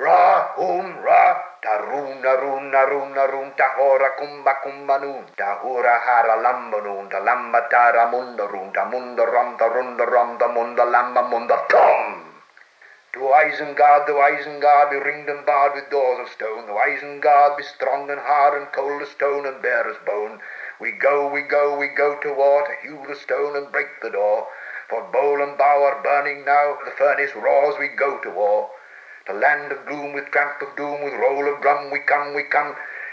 Ra hum ra tarum narum narum narum tahora kumba kumbanum tahora hara lambanum da lamba tara mundarum da mundaram da rundaram da munda lamba munda tom. To Isengard, be ringed and barred with doors of stone. To Isengard, be strong and hard and cold as stone and bare as bone. We go to war to hew the stone and break the door. For bowl and bough are burning now, the furnace roars, we go to war. To land of gloom with tramp of doom, with roll of drum we come.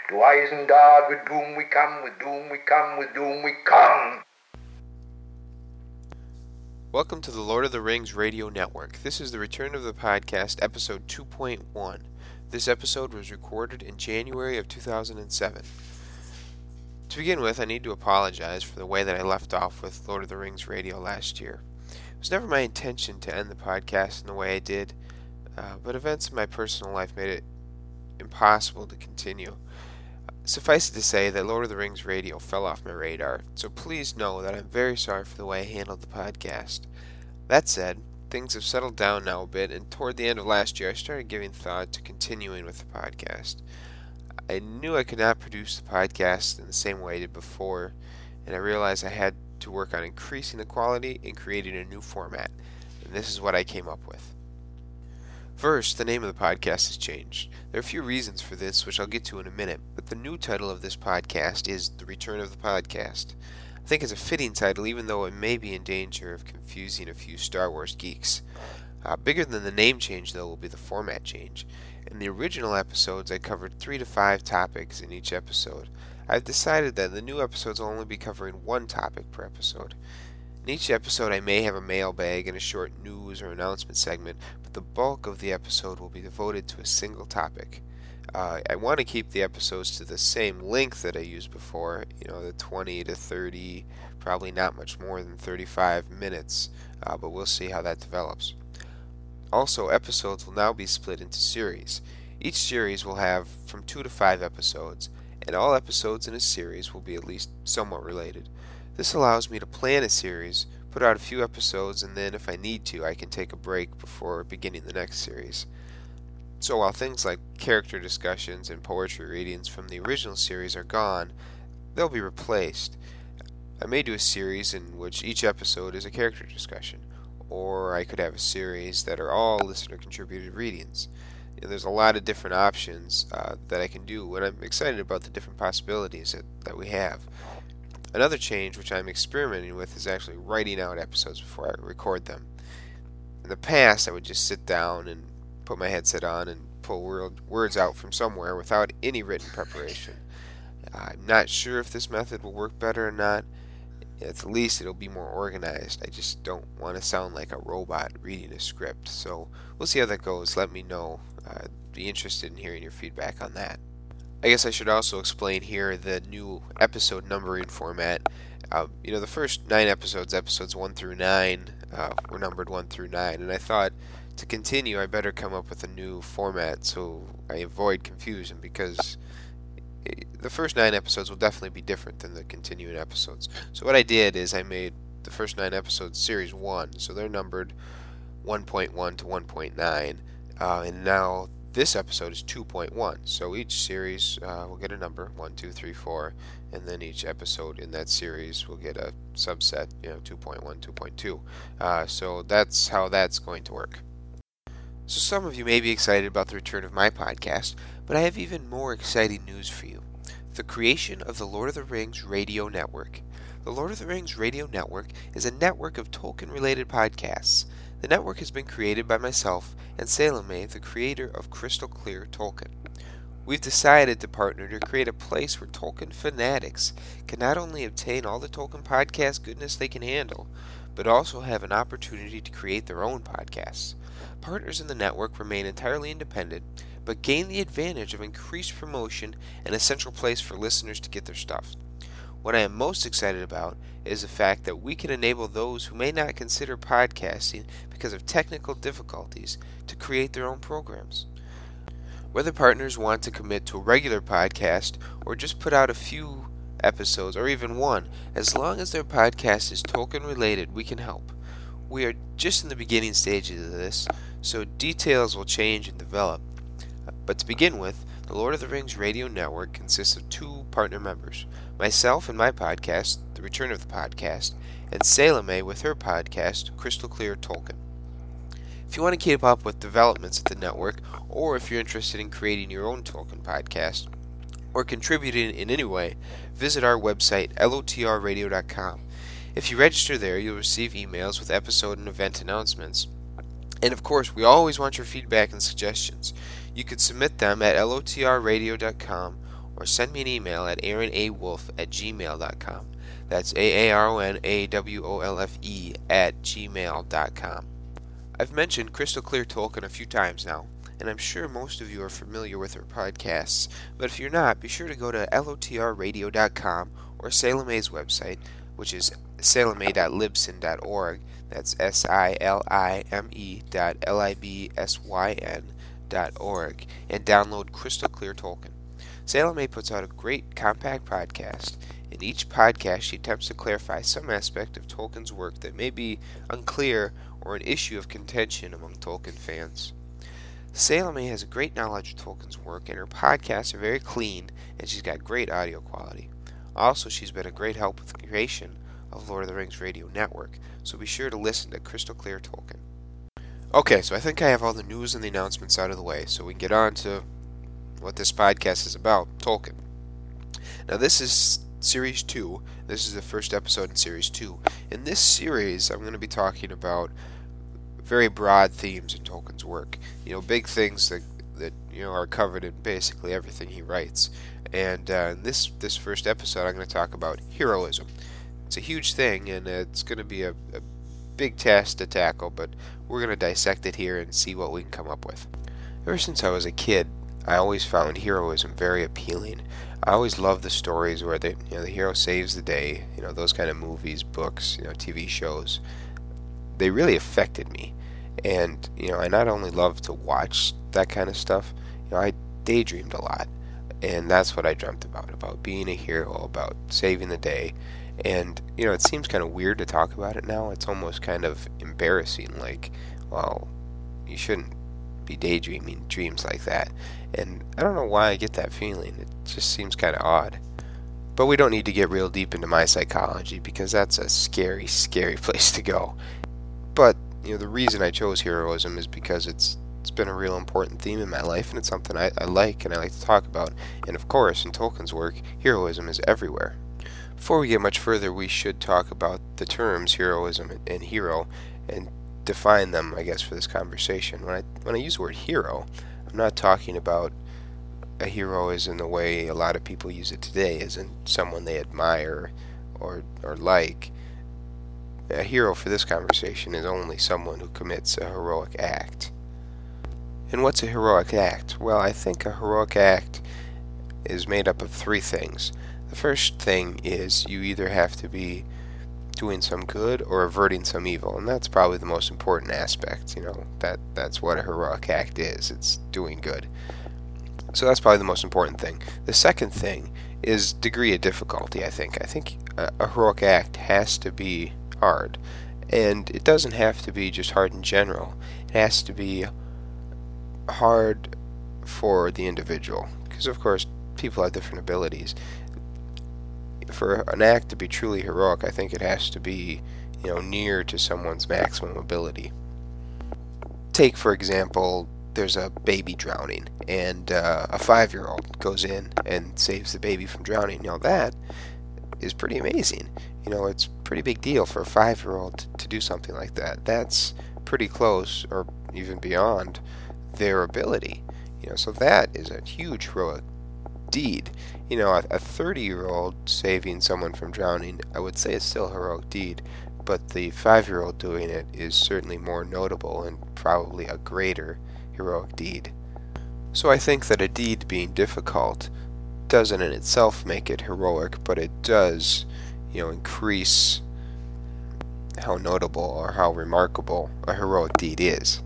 To Isengard with doom we come, with doom we come, with doom we come. Welcome to the Lord of the Rings Radio Network. This is the Return of the Podcast, episode 2.1. This episode was recorded in January of 2007. To begin with, I need to apologize for the way that I left off with Lord of the Rings Radio last year. It was never my intention to end the podcast in the way I did, but events in my personal life made it impossible to continue. Suffice it to say that Lord of the Rings Radio fell off my radar, so please know that I'm very sorry for the way I handled the podcast. That said, things have settled down now a bit, and toward the end of last year I started giving thought to continuing with the podcast. I knew I could not produce the podcast in the same way I did before, and I realized I had to work on increasing the quality and creating a new format, and this is what I came up with. First, the name of the podcast has changed. There are a few reasons for this, which I'll get to in a minute, but the new title of this podcast is The Return of the Podcast. I think it's a fitting title, even though it may be in danger of confusing a few Star Wars geeks. Bigger than the name change, though, will be the format change. In the original episodes, I covered 3 to 5 topics in each episode. I've decided that the new episodes will only be covering one topic per episode. In each episode I may have a mailbag and a short news or announcement segment, but the bulk of the episode will be devoted to a single topic. I want to keep the episodes to the same length that I used before, the 20 to 30, probably not much more than 35 minutes, but we'll see how that develops. Also, episodes will now be split into series. Each series will have from 2 to 5 episodes, and all episodes in a series will be at least somewhat related. This allows me to plan a series, put out a few episodes, and then if I need to, I can take a break before beginning the next series. So while things like character discussions and poetry readings from the original series are gone, they'll be replaced. I may do a series in which each episode is a character discussion, or I could have a series that are all listener-contributed readings. There's a lot of different options that I can do, and I'm excited about the different possibilities that we have. Another change which I'm experimenting with is actually writing out episodes before I record them. In the past, I would just sit down and put my headset on and pull words out from somewhere without any written preparation. I'm not sure if this method will work better or not. At least it'll be more organized. I just don't want to sound like a robot reading a script. So we'll see how that goes. Let me know. I'd be interested in hearing your feedback on that. I guess I should also explain here the new episode numbering format. The first 9 episodes, episodes 1 through 9, were numbered 1 through 9, and I thought to continue I better come up with a new format so I avoid confusion, because the first 9 episodes will definitely be different than the continuing episodes. So what I did is I made the first 9 episodes Series 1, so they're numbered 1.1 to 1.9, and now this episode is 2.1, so each series will get a number, 1, 2, 3, 4, and then each episode in that series will get a subset, 2.1, 2.2. So that's how that's going to work. So some of you may be excited about the return of my podcast, but I have even more exciting news for you. The creation of the Lord of the Rings Radio Network. The Lord of the Rings Radio Network is a network of Tolkien-related podcasts. The network has been created by myself and Salome, the creator of Crystal Clear Tolkien. We've decided to partner to create a place where Tolkien fanatics can not only obtain all the Tolkien podcast goodness they can handle, but also have an opportunity to create their own podcasts. Partners in the network remain entirely independent, but gain the advantage of increased promotion and a central place for listeners to get their stuff. What I am most excited about is the fact that we can enable those who may not consider podcasting because of technical difficulties to create their own programs. Whether partners want to commit to a regular podcast or just put out a few episodes or even one, as long as their podcast is Tolkien related, we can help. We are just in the beginning stages of this, so details will change and develop. But to begin with, the Lord of the Rings Radio Network consists of two partner members, myself and my podcast, The Return of the Podcast, and Salome with her podcast, Crystal Clear Tolkien. If you want to keep up with developments at the network, or if you're interested in creating your own Tolkien podcast, or contributing in any way, visit our website, lotrradio.com. If you register there, you'll receive emails with episode and event announcements. And of course, we always want your feedback and suggestions. You can submit them at lotrradio.com or send me an email at aaronawolf@gmail.com. That's aaronawolf@gmail.com. I've mentioned Crystal Clear Tolkien a few times now, and I'm sure most of you are familiar with her podcasts, but if you're not, be sure to go to lotrradio.com or Salome's website, which is salemay.libsyn.org. That's silime.libsyn.org, and download Crystal Clear Tolkien. Salome puts out a great, compact podcast. In each podcast, she attempts to clarify some aspect of Tolkien's work that may be unclear or an issue of contention among Tolkien fans. Salome has a great knowledge of Tolkien's work, and her podcasts are very clean, and she's got great audio quality. Also, she's been a great help with the creation of Lord of the Rings Radio Network, so be sure to listen to Crystal Clear Tolkien. Okay, so I think I have all the news and the announcements out of the way, so we can get on to what this podcast is about, Tolkien. Now, this is Series 2. This is the first episode in Series 2. In this series, I'm going to be talking about very broad themes in Tolkien's work. You know, big things that you know are covered in basically everything he writes. And in this first episode, I'm going to talk about heroism. It's a huge thing, and it's going to be a big task to tackle, but we're going to dissect it here and see what we can come up with. Ever since I was a kid, I always found heroism very appealing. I always loved the stories where the hero saves the day, those kind of movies, books, TV shows. They really affected me, and I not only loved to watch that kind of stuff, I daydreamed a lot, and that's what I dreamt about being a hero, about saving the day. And, it seems kind of weird to talk about it now. It's almost kind of embarrassing, like, well, you shouldn't be daydreaming dreams like that. And I don't know why I get that feeling. It just seems kind of odd. But we don't need to get real deep into my psychology, because that's a scary, scary place to go. But, the reason I chose heroism is because it's been a real important theme in my life, and it's something I like and I like to talk about. And, of course, in Tolkien's work, heroism is everywhere. Before we get much further, we should talk about the terms heroism and hero and define them, I guess, for this conversation. When I use the word hero, I'm not talking about a hero as in the way a lot of people use it today, as in someone they admire or like. A hero for this conversation is only someone who commits a heroic act. And what's a heroic act? Well, I think a heroic act is made up of three things. The first thing is you either have to be doing some good or averting some evil, and that's probably the most important aspect. That's what a heroic act is. It's doing good. So that's probably the most important thing. The second thing is degree of difficulty, I think. I think a heroic act has to be hard, and it doesn't have to be just hard in general. It has to be hard for the individual, because, of course, people have different abilities. For an act to be truly heroic, I think it has to be, near to someone's maximum ability. Take, for example, there's a baby drowning, and a 5-year-old goes in and saves the baby from drowning. Now, that is pretty amazing. It's a pretty big deal for a 5-year-old to do something like that. That's pretty close, or even beyond, their ability. So that is a huge heroic deed. A 30-year-old saving someone from drowning, I would say, is still a heroic deed, but the 5-year-old doing it is certainly more notable and probably a greater heroic deed. So I think that a deed being difficult doesn't in itself make it heroic, but it does, increase how notable or how remarkable a heroic deed is.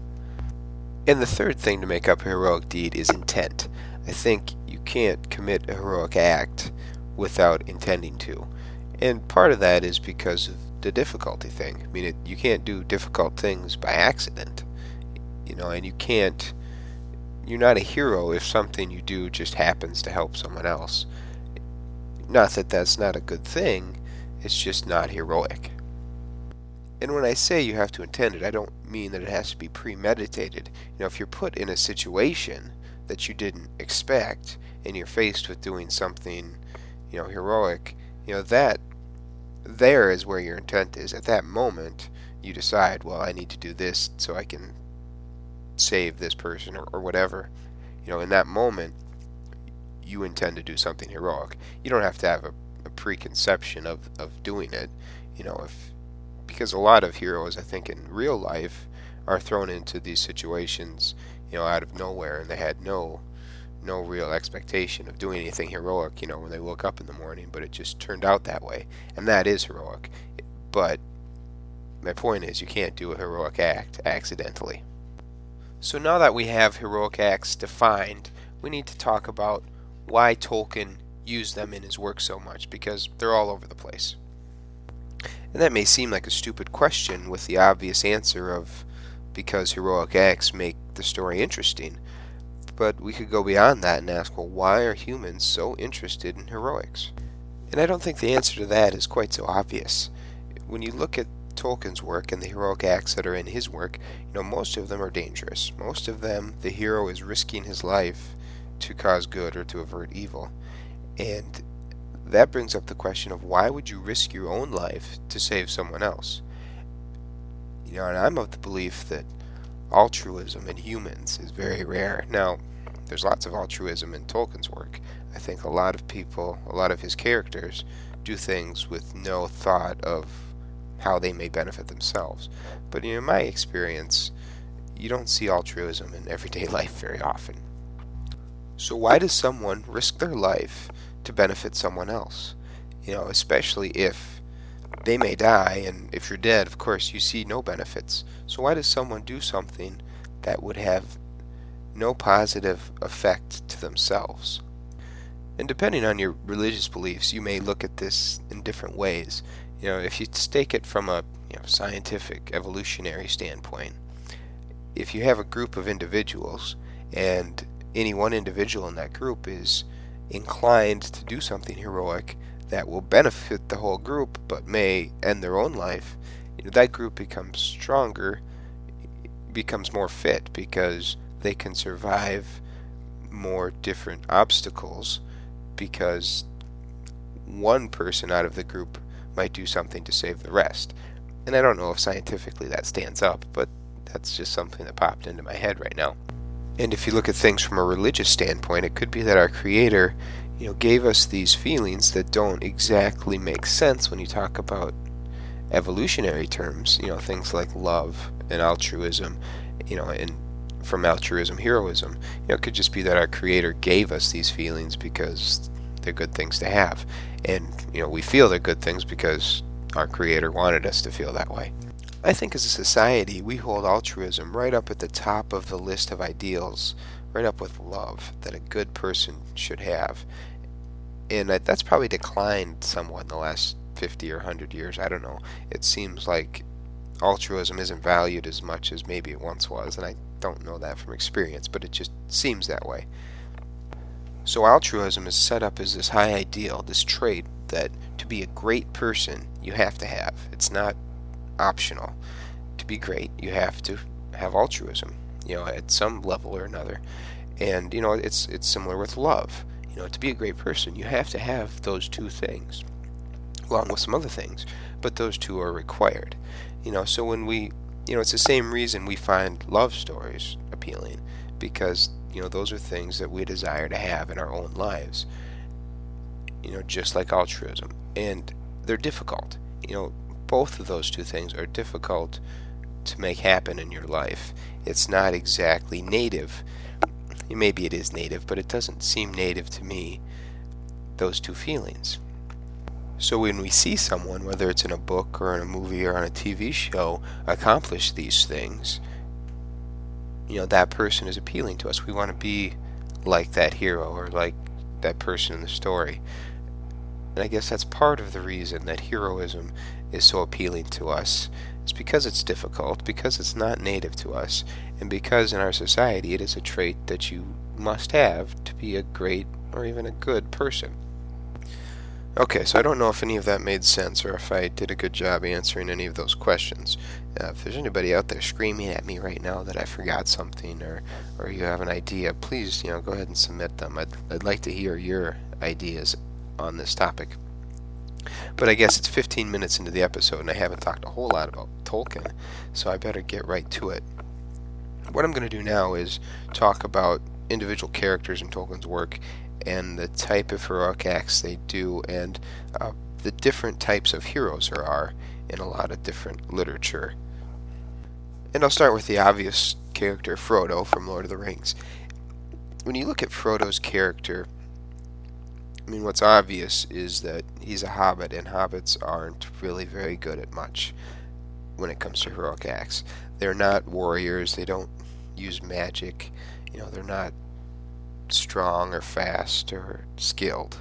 And the third thing to make up a heroic deed is intent. I think you can't commit a heroic act without intending to. And part of that is because of the difficulty thing. I mean, you can't do difficult things by accident. And you can't You're not a hero if something you do just happens to help someone else. Not that that's not a good thing, it's just not heroic. And when I say you have to intend it, I don't mean that it has to be premeditated. You know, if you're put in a situation that you didn't expect and you're faced with doing something, you know, heroic, you know, that there is where your intent is. At that moment, you decide, well, I need to do this so I can save this person or whatever. You know, in that moment, you intend to do something heroic. You don't have to have a preconception of doing it, you know, because a lot of heroes, I think, in real life are thrown into these situations, you know, out of nowhere, and they had no real expectation of doing anything heroic, you know, when they woke up in the morning, but it just turned out that way, and that is heroic. But my point is, you can't do a heroic act accidentally. So now that we have heroic acts defined, we need to talk about why Tolkien used them in his work so much, because they're all over the place. And that may seem like a stupid question with the obvious answer of because heroic acts make the story interesting, but we could go beyond that and ask, well, why are humans so interested in heroics? And I don't think the answer to that is quite so obvious. When you look at Tolkien's work and the heroic acts that are in his work, you know, most of them are dangerous. Most of them, the hero is risking his life to cause good or to avert evil. And that brings up the question of why would you risk your own life to save someone else? You know, and I'm of the belief that altruism in humans is very rare. Now, there's lots of altruism in Tolkien's work. I think a lot of people, a lot of his characters, do things with no thought of how they may benefit themselves. But in my experience, you don't see altruism in everyday life very often. So why does someone risk their life to benefit someone else? You know, especially if they may die, and if you're dead, of course, you see no benefits. So why does someone do something that would have no positive effect to themselves? And depending on your religious beliefs, you may look at this in different ways. You know, if you stake it from a, you know, scientific evolutionary standpoint, if you have a group of individuals and any one individual in that group is inclined to do something heroic that will benefit the whole group but may end their own life, you know, that group becomes stronger, becomes more fit because they can survive more different obstacles because one person out of the group might do something to save the rest. And I don't know if scientifically that stands up, but that's just something that popped into my head right now. And if you look at things from a religious standpoint, it could be that our Creator, you know, gave us these feelings that don't exactly make sense when you talk about evolutionary terms, you know, things like love and altruism, you know, and from altruism, heroism. You know, it could just be that our Creator gave us these feelings because they're good things to have. And, you know, we feel they're good things because our Creator wanted us to feel that way. I think as a society, we hold altruism right up at the top of the list of ideals, right up with love that a good person should have. And that's probably declined somewhat in the last 50 or 100 years. I don't know. It seems like altruism isn't valued as much as maybe it once was, and I don't know that from experience, but it just seems that way. So altruism is set up as this high ideal, this trait that to be a great person you have to have. It's not optional. To be great, you have to have altruism, you know, at some level or another. And, you know, it's similar with love. You know, to be a great person, you have to have those two things, along with some other things, but those two are required. You know, so when we, you know, it's the same reason we find love stories appealing, because, you know, those are things that we desire to have in our own lives, you know, just like altruism. And they're difficult. You know, both of those two things are difficult to make happen in your life. It's not exactly native. Maybe it is native, but it doesn't seem native to me, those two feelings. So when we see someone, whether it's in a book or in a movie or on a TV show, accomplish these things, you know, that person is appealing to us. We want to be like that hero or like that person in the story. And I guess that's part of the reason that heroism is so appealing to us, it's because it's difficult, because it's not native to us, and because in our society it is a trait that you must have to be a great or even a good person. Okay, so I don't know if any of that made sense or if I did a good job answering any of those questions. If there's anybody out there screaming at me right now that I forgot something or you have an idea, please, go ahead and submit them. I'd like to hear your ideas on this topic. But I guess it's 15 minutes into the episode and I haven't talked a whole lot about Tolkien, so I better get right to it. What I'm going to do now is talk about individual characters in Tolkien's work and the type of heroic acts they do, and the different types of heroes there are in a lot of different literature. And I'll start with the obvious character, Frodo, from Lord of the Rings. When you look at Frodo's character, what's obvious is that he's a hobbit, and hobbits aren't really very good at much when it comes to heroic acts. They're not warriors, they don't use magic, they're not strong or fast or skilled.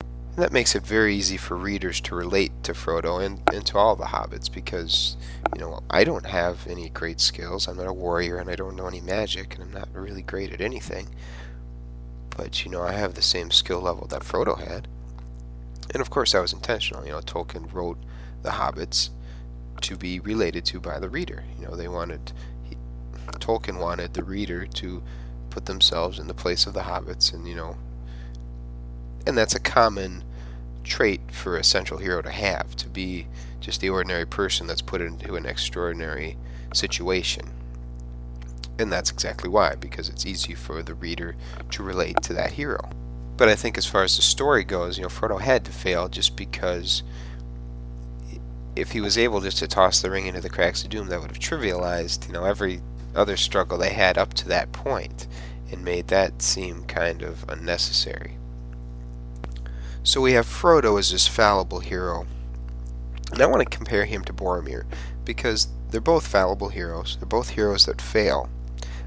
And that makes it very easy for readers to relate to Frodo and to all the hobbits because, I don't have any great skills. I'm not a warrior and I don't know any magic and I'm not really great at anything. But, I have the same skill level that Frodo had. And of course that was intentional. Tolkien wrote the hobbits to be related to by the reader. Tolkien wanted the reader to put themselves in the place of the hobbits, and and that's a common trait for a central hero to have, to be just the ordinary person that's put into an extraordinary situation. And that's exactly why, because it's easy for the reader to relate to that hero. But I think as far as the story goes, Frodo had to fail just because if he was able just to toss the ring into the cracks of doom, that would have trivialized, every other struggle they had up to that point and made that seem kind of unnecessary. So we have Frodo as this fallible hero, and I want to compare him to Boromir because they're both fallible heroes, they're both heroes that fail,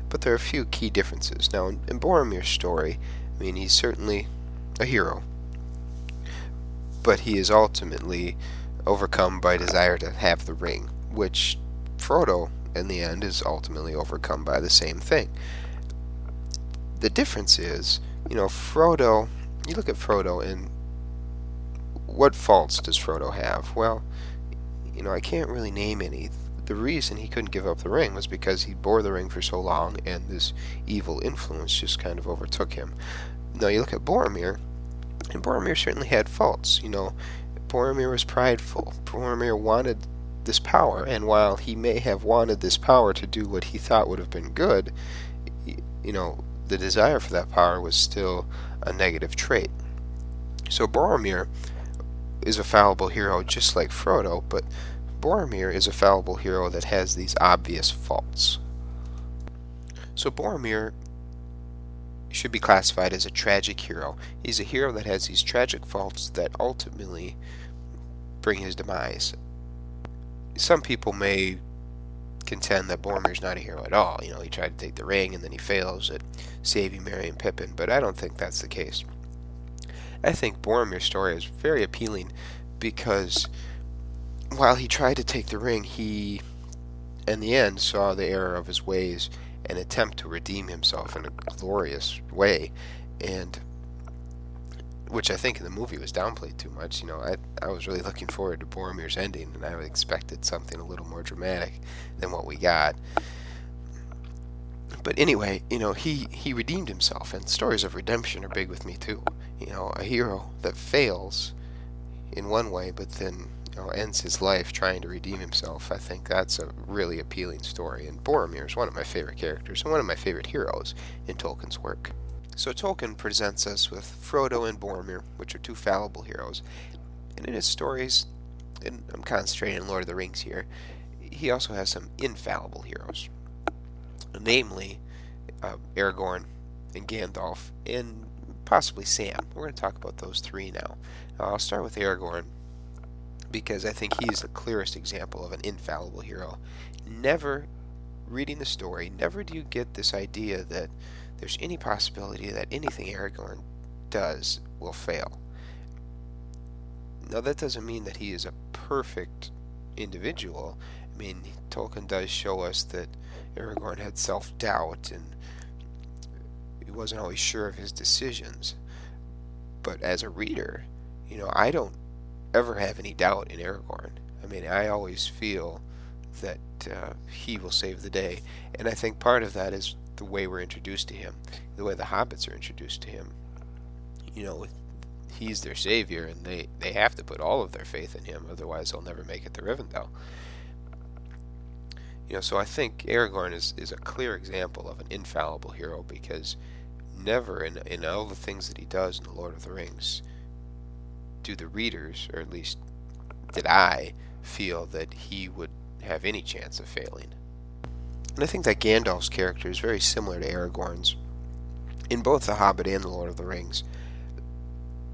but there are a few key differences. Now in Boromir's story, he's certainly a hero, but he is ultimately overcome by desire to have the ring, which Frodo in the end is ultimately overcome by the same thing. The difference is, Frodo, you look at Frodo and what faults does Frodo have? Well, I can't really name any. The reason he couldn't give up the ring was because he bore the ring for so long and this evil influence just kind of overtook him. Now you look at Boromir, and Boromir certainly had faults. Boromir was prideful. Boromir wanted this power, and while he may have wanted this power to do what he thought would have been good, the desire for that power was still a negative trait. So Boromir is a fallible hero just like Frodo, but Boromir is a fallible hero that has these obvious faults. So Boromir should be classified as a tragic hero. He's a hero that has these tragic faults that ultimately bring his demise. Some people may contend that Boromir's not a hero at all. He tried to take the ring and then he fails at saving Merry and Pippin, but I don't think that's the case. I think Boromir's story is very appealing because while he tried to take the ring, he, in the end, saw the error of his ways and attempt to redeem himself in a glorious way, and which I think in the movie was downplayed too much. I was really looking forward to Boromir's ending, and I expected something a little more dramatic than what we got. But anyway, he redeemed himself, and stories of redemption are big with me too. A hero that fails in one way, but then ends his life trying to redeem himself. I think that's a really appealing story, and Boromir is one of my favorite characters and one of my favorite heroes in Tolkien's work. So Tolkien presents us with Frodo and Boromir, which are two fallible heroes, and in his stories, and I'm concentrating on Lord of the Rings here, he also has some infallible heroes, namely Aragorn and Gandalf, and possibly Sam. We're going to talk about those three now. I'll start with Aragorn, because I think he's the clearest example of an infallible hero. Never, reading the story, never do you get this idea that there's any possibility that anything Aragorn does will fail. Now, that doesn't mean that he is a perfect individual. I mean, Tolkien does show us that Aragorn had self-doubt and he wasn't always sure of his decisions. But as a reader, you know, I don't ever have any doubt in Aragorn. I mean, I always feel that he will save the day. And I think part of that is the way we're introduced to him, the way the hobbits are introduced to him. You know, he's their savior, and they have to put all of their faith in him, otherwise they'll never make it to Rivendell. You know, so I think Aragorn is a clear example of an infallible hero, because never in all the things that he does in The Lord of the Rings do the readers, or at least did I, feel that he would have any chance of failing. And I think that Gandalf's character is very similar to Aragorn's. In both The Hobbit and The Lord of the Rings,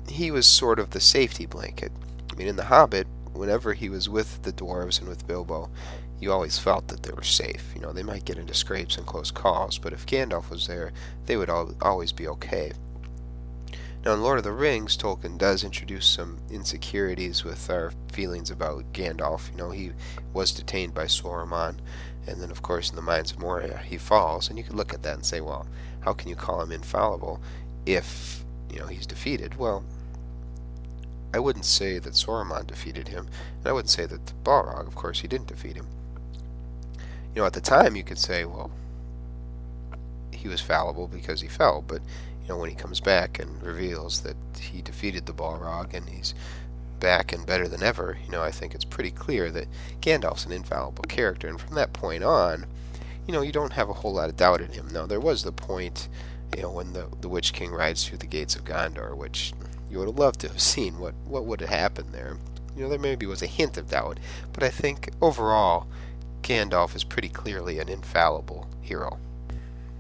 he was sort of the safety blanket. I mean, in The Hobbit, whenever he was with the dwarves and with Bilbo, you always felt that they were safe. You know, they might get into scrapes and close calls, but if Gandalf was there, they would always be okay. Now, in Lord of the Rings, Tolkien does introduce some insecurities with our feelings about Gandalf. You know, he was detained by Sauron, and then, of course, in the Mines of Moria, he falls. And you could look at that and say, well, how can you call him infallible if, you know, he's defeated? Well, I wouldn't say that Sauron defeated him, and I wouldn't say that Balrog, of course, he didn't defeat him. You know, at the time, you could say, well, he was fallible because he fell, but you know, when he comes back and reveals that he defeated the Balrog and he's back and better than ever, you know, I think it's pretty clear that Gandalf's an infallible character. And from that point on, you know, you don't have a whole lot of doubt in him. Now, there was the point, you know, when the Witch King rides through the gates of Gondor, which you would have loved to have seen what would have happened there. You know, there maybe was a hint of doubt, but I think overall, Gandalf is pretty clearly an infallible hero.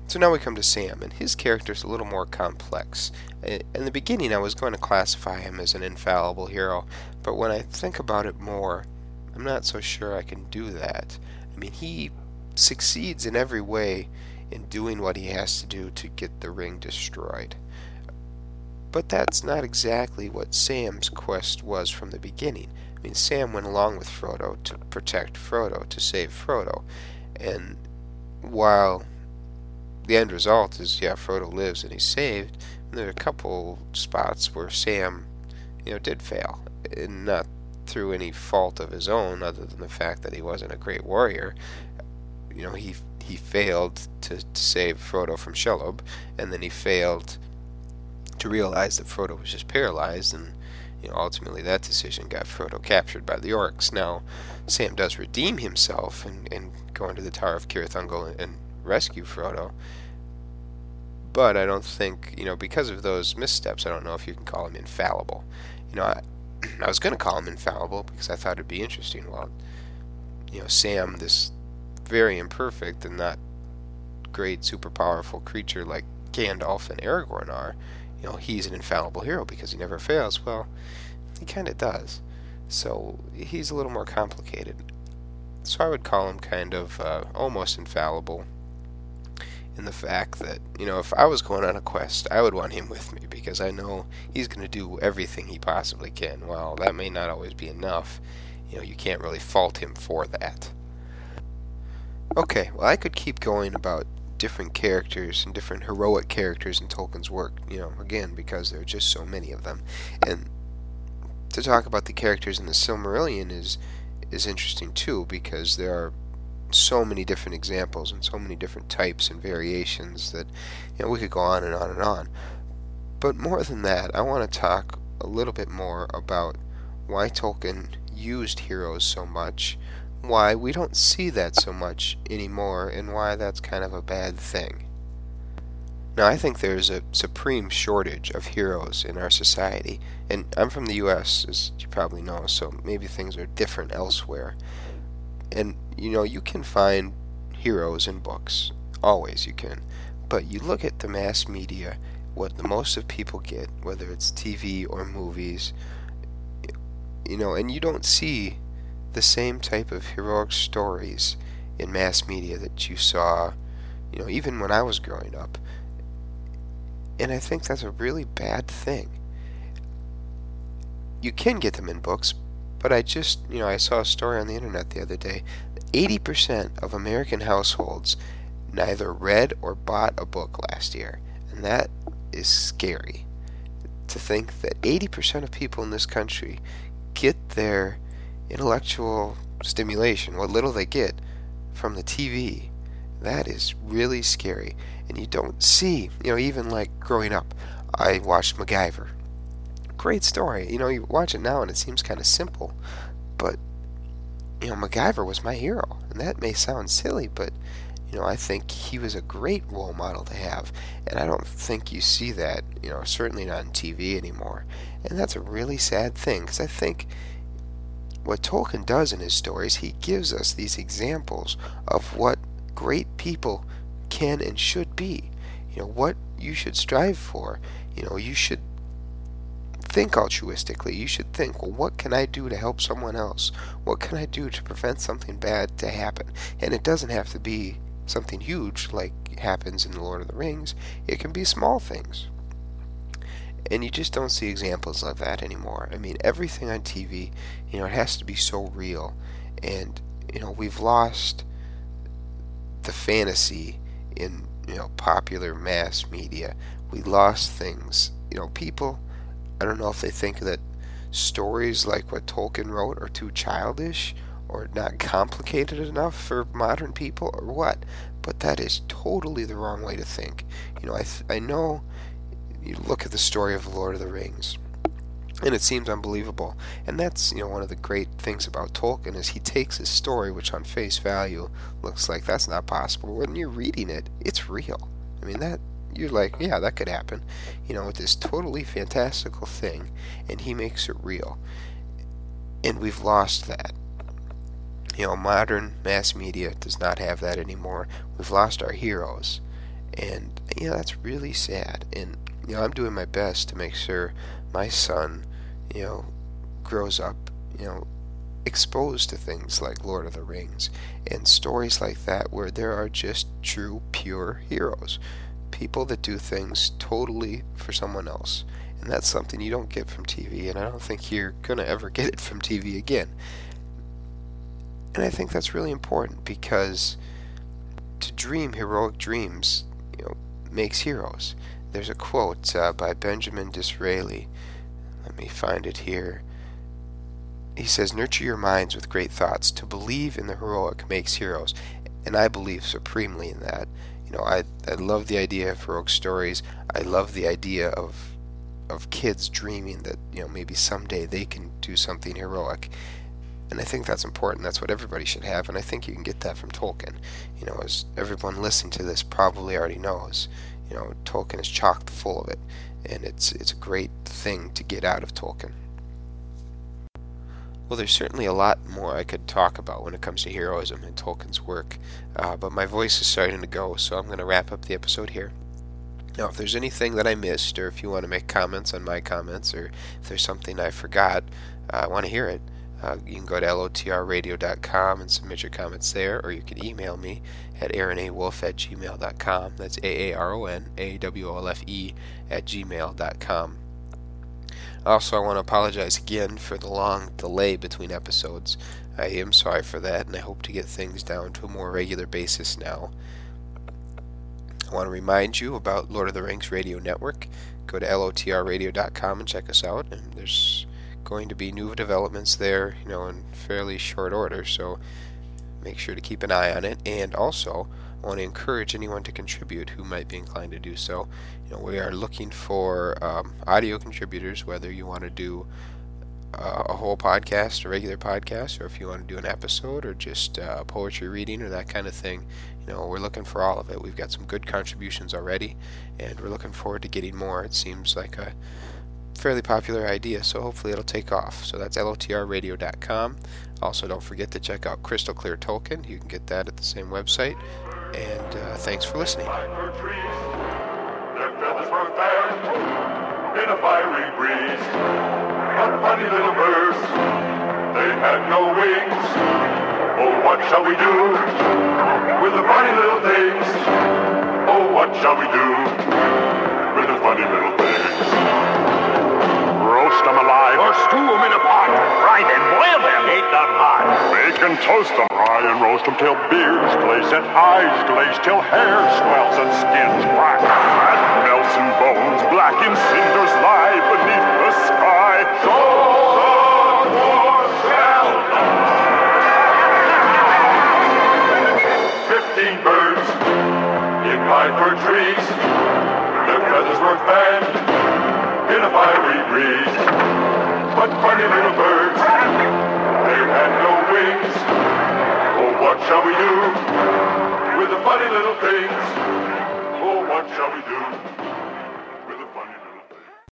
So now we come to Sam, and his character's a little more complex. In the beginning, I was going to classify him as an infallible hero, but when I think about it more, I'm not so sure I can do that. I mean, he succeeds in every way in doing what he has to do to get the ring destroyed. But that's not exactly what Sam's quest was from the beginning. I mean, Sam went along with Frodo to protect Frodo, to save Frodo. And while the end result is, yeah, Frodo lives and he's saved, and there are a couple spots where Sam, you know, did fail, and not through any fault of his own, other than the fact that he wasn't a great warrior. You know, he failed to save Frodo from Shelob, and then he failed to realize that Frodo was just paralyzed, and you know, ultimately that decision got Frodo captured by the orcs. Now, Sam does redeem himself and go into the Tower of Cirith Ungol and rescue Frodo, but I don't think, you know, because of those missteps, I don't know if you can call him infallible. You know, I was going to call him infallible because I thought it'd be interesting. Well, you know, Sam, this very imperfect and not great, super powerful creature like Gandalf and Aragorn are, you know, he's an infallible hero because he never fails. Well, he kind of does. So he's a little more complicated. So I would call him kind of almost infallible, in the fact that, you know, if I was going on a quest, I would want him with me, because I know he's going to do everything he possibly can. Well, that may not always be enough. You know, you can't really fault him for that. Okay, well, I could keep going about different characters and different heroic characters in Tolkien's work, you know, again, because there are just so many of them. And to talk about the characters in the Silmarillion is interesting, too, because there are so many different examples and so many different types and variations that, you know, we could go on and on and on. But more than that, I want to talk a little bit more about why Tolkien used heroes so much, why we don't see that so much anymore, and why that's kind of a bad thing. Now, I think there's a supreme shortage of heroes in our society, and I'm from the U.S., as you probably know, so maybe things are different elsewhere. And, you know, you can find heroes in books. Always you can. But you look at the mass media, what the most of people get, whether it's TV or movies, you know, and you don't see the same type of heroic stories in mass media that you saw, you know, even when I was growing up. And I think that's a really bad thing. You can get them in books, but I just, I saw a story on the internet the other day. 80% of American households neither read or bought a book last year, and that is scary. To think that 80% of people in this country get their intellectual stimulation, what little they get, from the TV. That is really scary. And you don't see, even like growing up, I watched MacGyver. Great story. You watch it now and it seems kind of simple, but MacGyver was my hero. And that may sound silly, but I think he was a great role model to have, and I don't think you see that, certainly not on TV anymore. And that's a really sad thing, because I think what Tolkien does in his stories, he gives us these examples of what great people can and should be, what you should strive for. You should think altruistically. You should think, well, what can I do to help someone else? What can I do to prevent something bad to happen? And it doesn't have to be something huge like happens in The Lord of the Rings. It can be small things. And you just don't see examples of that anymore. I mean, everything on TV, it has to be so real. And, we've lost the fantasy in, popular mass media. We lost things. People, I don't know if they think that stories like what Tolkien wrote are too childish or not complicated enough for modern people, or what? But that is totally the wrong way to think. I know you look at the story of The Lord of the Rings, and it seems unbelievable. And that's, one of the great things about Tolkien is he takes his story, which on face value looks like that's not possible. When you're reading it, it's real. I mean, that you're like, yeah, that could happen. With this totally fantastical thing, and he makes it real. And we've lost that. Modern mass media does not have that anymore. We've lost our heroes. And, that's really sad. And, I'm doing my best to make sure my son, grows up, exposed to things like Lord of the Rings and stories like that, where there are just true, pure heroes. People that do things totally for someone else. And that's something you don't get from TV, and I don't think you're going to ever get it from TV again. And I think that's really important, because to dream heroic dreams, makes heroes. There's a quote by Benjamin Disraeli. Let me find it here. He says, "Nurture your minds with great thoughts. To believe in the heroic makes heroes." And I believe supremely in that. I love the idea of heroic stories. I love the idea of kids dreaming that, maybe someday they can do something heroic. And I think that's important. That's what everybody should have, and I think you can get that from Tolkien. As everyone listening to this probably already knows, Tolkien is chock full of it, and it's a great thing to get out of Tolkien. Well, there's certainly a lot more I could talk about when it comes to heroism and Tolkien's work, but my voice is starting to go, so I'm going to wrap up the episode here. Now, if there's anything that I missed, or if you want to make comments on my comments, or if there's something I forgot, I want to hear it. You can go to lotrradio.com and submit your comments there, or you can email me at aaronawolfe@gmail.com. That's aaronawolfe@gmail.com. Also, I want to apologize again for the long delay between episodes. I am sorry for that, and I hope to get things down to a more regular basis now. I want to remind you about Lord of the Rings Radio Network. Go to lotrradio.com and check us out, and there's going to be new developments there, in fairly short order, so make sure to keep an eye on it. And also, I want to encourage anyone to contribute who might be inclined to do so. We are looking for audio contributors, whether you want to do a whole podcast, a regular podcast, or if you want to do an episode, or just poetry reading, or that kind of thing. We're looking for all of it. We've got some good contributions already, and we're looking forward to getting more. It seems like a fairly popular idea, so hopefully it'll take off. So that's lotrradio.com. Also, don't forget to check out Crystal Clear Tolkien. You can get that at the same website. And thanks for listening. Their feathers were fair in a fiery breeze, but funny little birds, they had no wings. Oh, what shall we do with the funny little things? Oh, what shall we do with the funny little things? Roast them alive. Or stew them in a pot. Fry them, boil them. Bake them hot. Bake and toast them. Fry and roast them till beards glaze and eyes glaze, till hair swells and skins black. Fat melts and bones black in cinders lie beneath the sky. So the war shall not. 15 birds in five fir trees. Their feathers were fanned in a fiery breeze. But funny little birds, they had no wings. Oh, what shall we do with the funny little things? Oh, what shall we do?